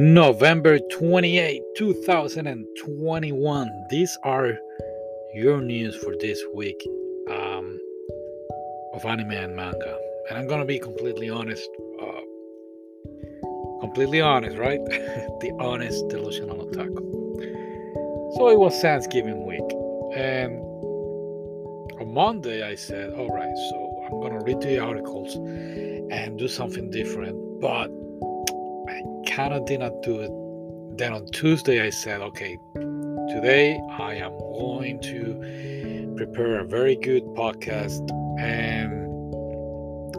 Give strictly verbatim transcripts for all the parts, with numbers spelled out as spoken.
November twenty-eighth, two thousand twenty-one. These are your news for this week um, of anime and manga. And I'm gonna be completely honest. Uh, completely honest, right? The honest delusional otaku. So it was Thanksgiving week. And on Monday I said, all right, so I'm gonna read the articles and do something different. But I did not do it. Then on Tuesday I said, okay, today I am going to prepare a very good podcast, and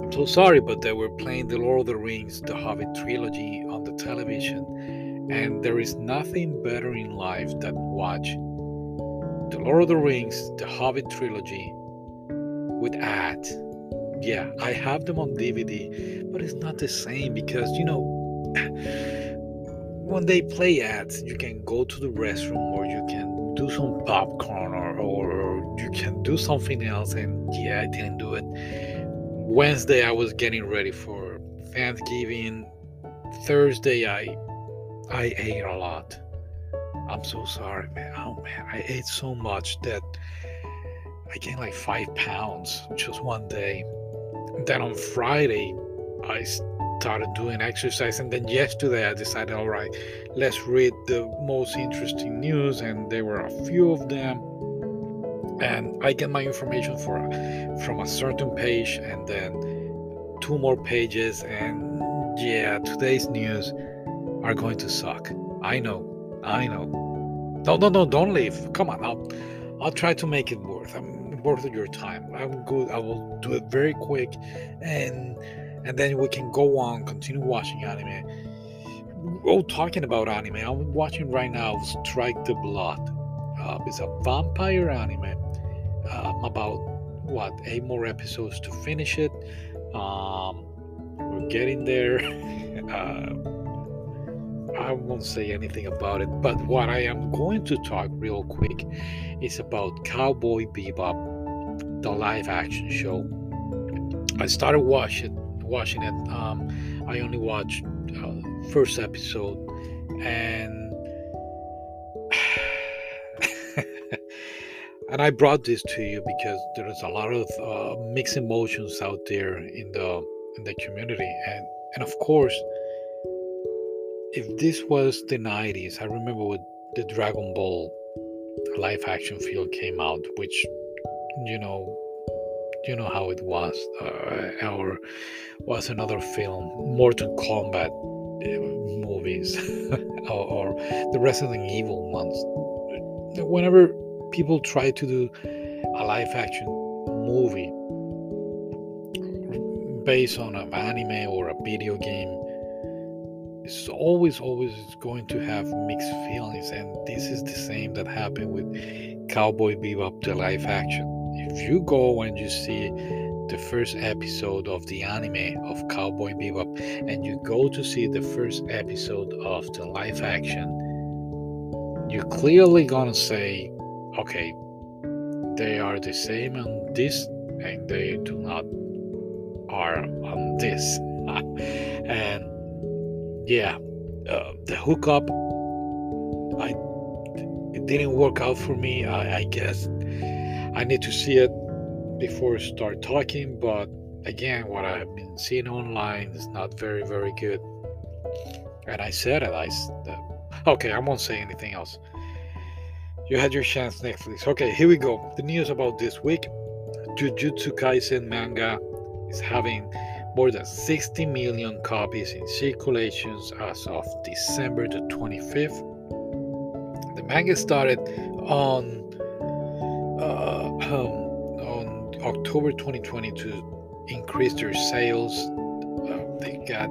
I'm so sorry, but they were playing the Lord of the Rings, the Hobbit trilogy on the television, and there is nothing better in life than watch the Lord of the Rings, the Hobbit trilogy with ads. Yeah, I have them on D V D, but it's not the same because, you know, when they play ads, you can go to the restroom, or you can do some popcorn, or, or, or you can do something else. And yeah, I didn't do it. Wednesday, I was getting ready for Thanksgiving. Thursday, I I ate a lot. I'm so sorry, man. Oh man, I ate so much that I gained like five pounds just one day. Then on Friday, I started doing exercise, and then yesterday I decided, all right, let's read the most interesting news, and there were a few of them, and I get my information for from a certain page, and then two more pages, and yeah, today's news are going to suck. I know, I know. No, no, no, don't leave. Come on, I'll, I'll try to make it worth. I'm worth your time. I'm good. I will do it very quick, and. And then we can go on, continue watching anime. Oh, talking about anime, I'm watching right now Strike the Blood. Uh, it's a vampire anime. Uh, I'm about, what, eight more episodes to finish it. Um, we're getting there. uh, I won't say anything about it. But what I am going to talk real quick is about Cowboy Bebop, the live-action show. I started watching it. Watching it, um, I only watched uh, first episode, and and I brought this to you because there is a lot of uh, mixed emotions out there in the in the community, and and of course, if this was the nineties, I remember when the Dragon Ball live action film came out, which you know. You know how it was, uh, or was another film, Mortal Kombat uh, movies, or, or the Resident Evil ones. Whenever people try to do a live-action movie based on an anime or a video game, it's always, always going to have mixed feelings, and this is the same that happened with Cowboy Bebop, the live-action. If you go and you see the first episode of the anime of Cowboy Bebop, and you go to see the first episode of the live action, you're clearly gonna say, okay, they are the same on this, and they do not are on this. And yeah, uh, the hookup, I it didn't work out for me, I, I guess. I need to see it before I start talking, but again, what I've been seeing online is not very, very good. And I said it. I uh, okay, I won't say anything else. You had your chance, Netflix. Okay, here we go. The news about this week: Jujutsu Kaisen manga is having more than sixty million copies in circulations as of December the twenty-fifth. The manga started on. Uh, um, on October twenty twenty to increase their sales. Uh, they got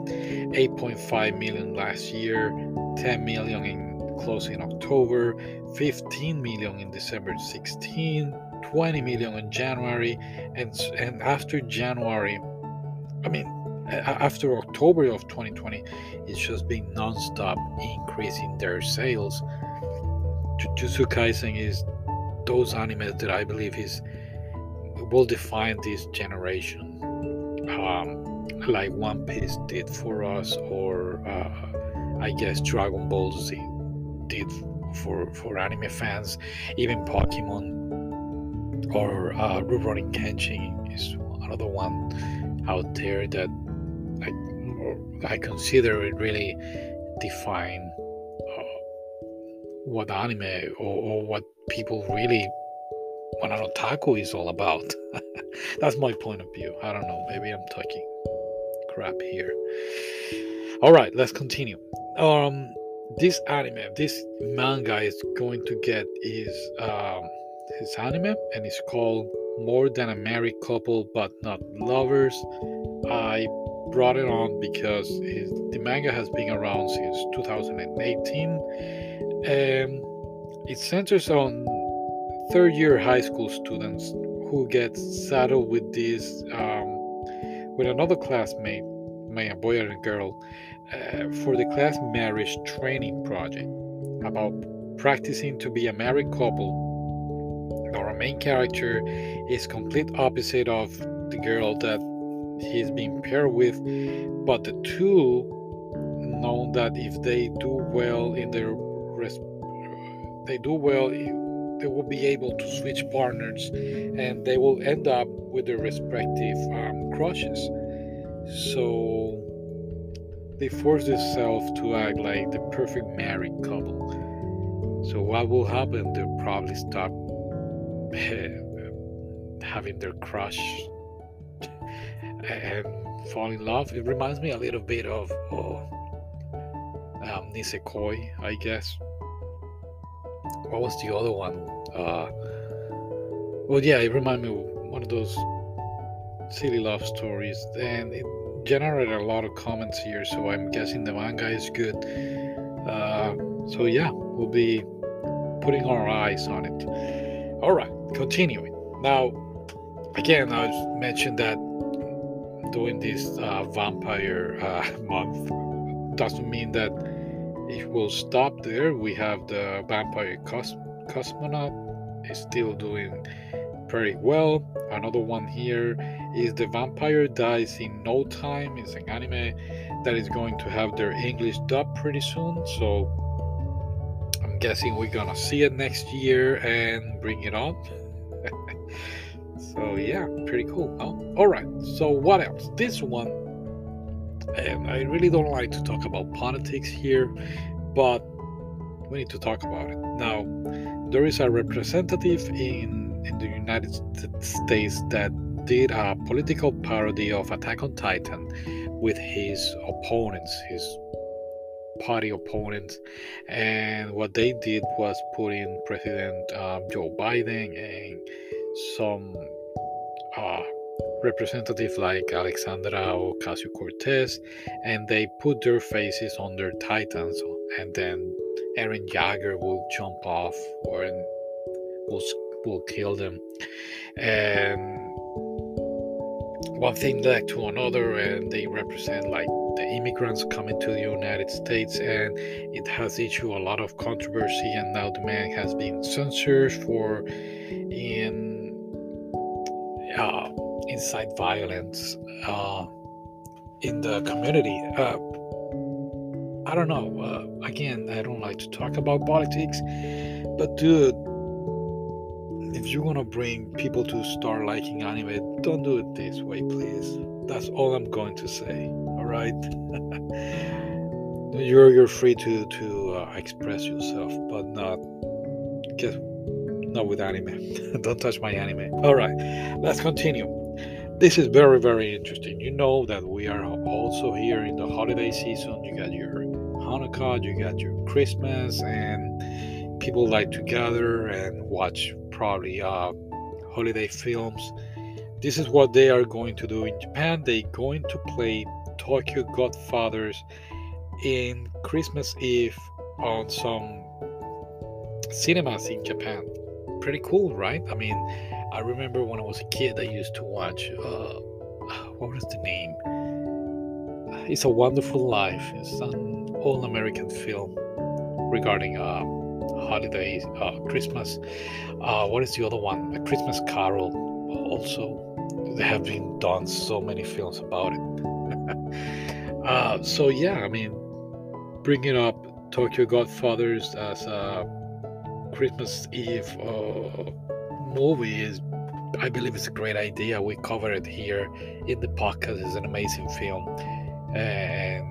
eight point five million last year, ten million in closing October, fifteen million in December sixteenth, twenty million in January, and and after January, I mean after October of twenty twenty, it's just been non-stop increasing their sales. Jujutsu Kaisen is those animes that I believe is will define this generation, um, like One Piece did for us, or uh, I guess Dragon Ball Z did for, for anime fans, even Pokemon or uh, Rurouni Kenshin is another one out there that I, I consider it really define uh, what anime or, or what people really what an otaku is all about. That's my point of view. I don't know, maybe I'm talking crap here. All right, let's continue. Um, this anime, this manga is going to get his um his anime, and it's called More Than a Married Couple But Not Lovers. I brought it on because his, the manga has been around since two thousand eighteen, and it centers on third year high school students who get saddled with this um, with another classmate, a boy and a girl, uh, for the class marriage training project about practicing to be a married couple. Our main character is complete opposite of the girl that he's being paired with, but the two know that if they do well in their res- they do well they will be able to switch partners, and they will end up with their respective um, crushes. So they force themselves to act like the perfect married couple. So what will happen? They'll probably stop having their crush and fall in love. It reminds me a little bit of oh, um, Nisekoi, I guess. What was the other one? Uh, well, yeah, it reminds me of one of those silly love stories, and it generated a lot of comments here, so I'm guessing the manga is good. Uh, so yeah, we'll be putting our eyes on it. All right, continuing. Now, again, I mentioned that doing this uh, vampire uh, month doesn't mean that it will stop there. We have the vampire cos- cosmonaut is still doing very well. Another one here is The Vampire Dies in No Time. It's an anime that is going to have their English dub pretty soon, so I'm guessing we're gonna see it next year and bring it on. So yeah, pretty cool, no? All right, so what else? This one, and I really don't like to talk about politics here, but we need to talk about it. Now, there is a representative in in the United States that did a political parody of Attack on Titan with his opponents, his party opponents, and what they did was put in President uh, Joe Biden and some uh, representative like Alexandria Ocasio-Cortez, and they put their faces on their Titans, and then Eren Jaeger will jump off or will will kill them, and one thing led to another, and they represent like the immigrants coming to the United States, and it has issued a lot of controversy, and now the man has been censored for in uh, incite violence uh, in the community. Uh, I don't know, uh, again, I don't like to talk about politics, but dude, if you want to bring people to start liking anime, don't do it this way, please. That's all I'm going to say, all right? You're you're free to, to uh, express yourself, but not, just not with anime. Don't touch my anime. All right, let's continue. This is very, very interesting. You know that we are also here in the holiday season. You got your Hanukkah, you got your Christmas, and people like to gather and watch probably uh, holiday films. This is what they are going to do in Japan. They're going to play Tokyo Godfathers in Christmas Eve on some cinemas in Japan. Pretty cool, right? I mean, I remember when I was a kid, I used to watch, uh, what was the name? It's a Wonderful Life. It's an all-American film regarding uh, holidays, uh, Christmas. Uh, what is the other one? A Christmas Carol. Also, there have been done so many films about it. uh, so yeah, I mean, bringing up Tokyo Godfathers as a Christmas Eve uh, movie is, I believe, it's a great idea. We covered it here in the podcast. It's an amazing film, and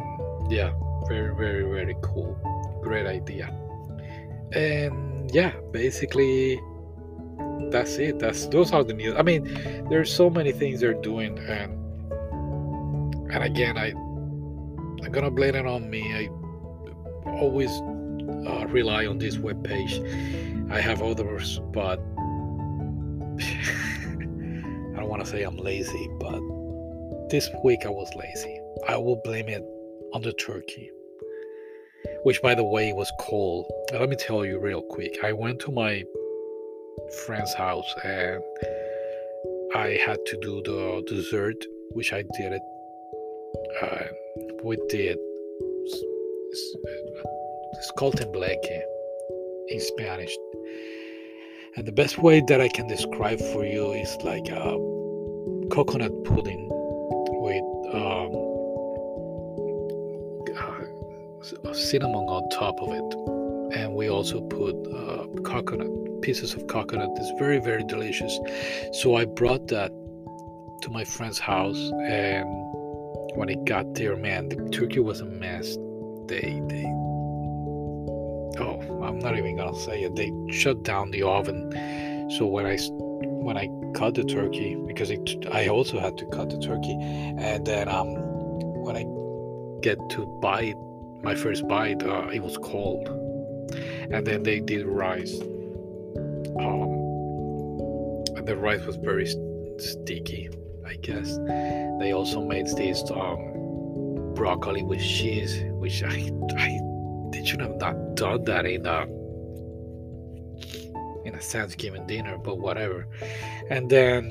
yeah, very, very, very cool. Great idea. And yeah, basically, that's it. That's those are the news. I mean, there's so many things they're doing, and and again, I I'm gonna blame it on me. I always uh, rely on this webpage. I have others, but I don't want to say I'm lazy, but this week I was lazy. I will blame it on the turkey, which, by the way, was cold. Now, let me tell you real quick. I went to my friend's house and I had to do the dessert, which I did it. Uh, we did. It's called tembleque in Spanish. And the best way that I can describe for you is like a coconut pudding with um, uh, cinnamon on top of it. And we also put uh, coconut, pieces of coconut. It's very, very delicious. So I brought that to my friend's house. And when it got there, man, the turkey was a mess. They, they, oh, I'm not even gonna say it. They shut down the oven, so when I when I cut the turkey, because it, I also had to cut the turkey, and then um when I get to bite my first bite, uh, it was cold, and then they did rice. Um, and the rice was very st- sticky, I guess. They also made this um broccoli with cheese, which I I. They should have not done that in a in a Thanksgiving dinner, but whatever. And then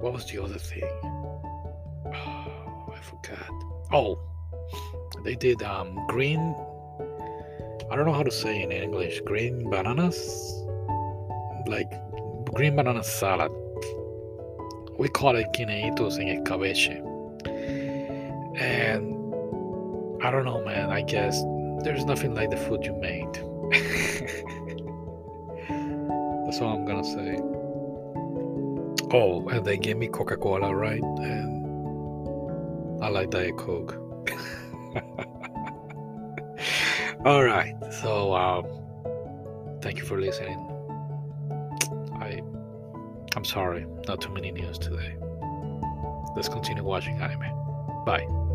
what was the other thing? Oh, I forgot. Oh, they did um green. I don't know how to say in English. Green bananas, like green banana salad. We call it guineitos en escabeche. And I don't know, man. I guess. There's nothing like the food you made. That's all I'm gonna say. Oh, and they gave me Coca-Cola, right? And I like Diet Coke. All right. So, um, thank you for listening. I, I'm sorry, not too many news today. Let's continue watching anime. Bye.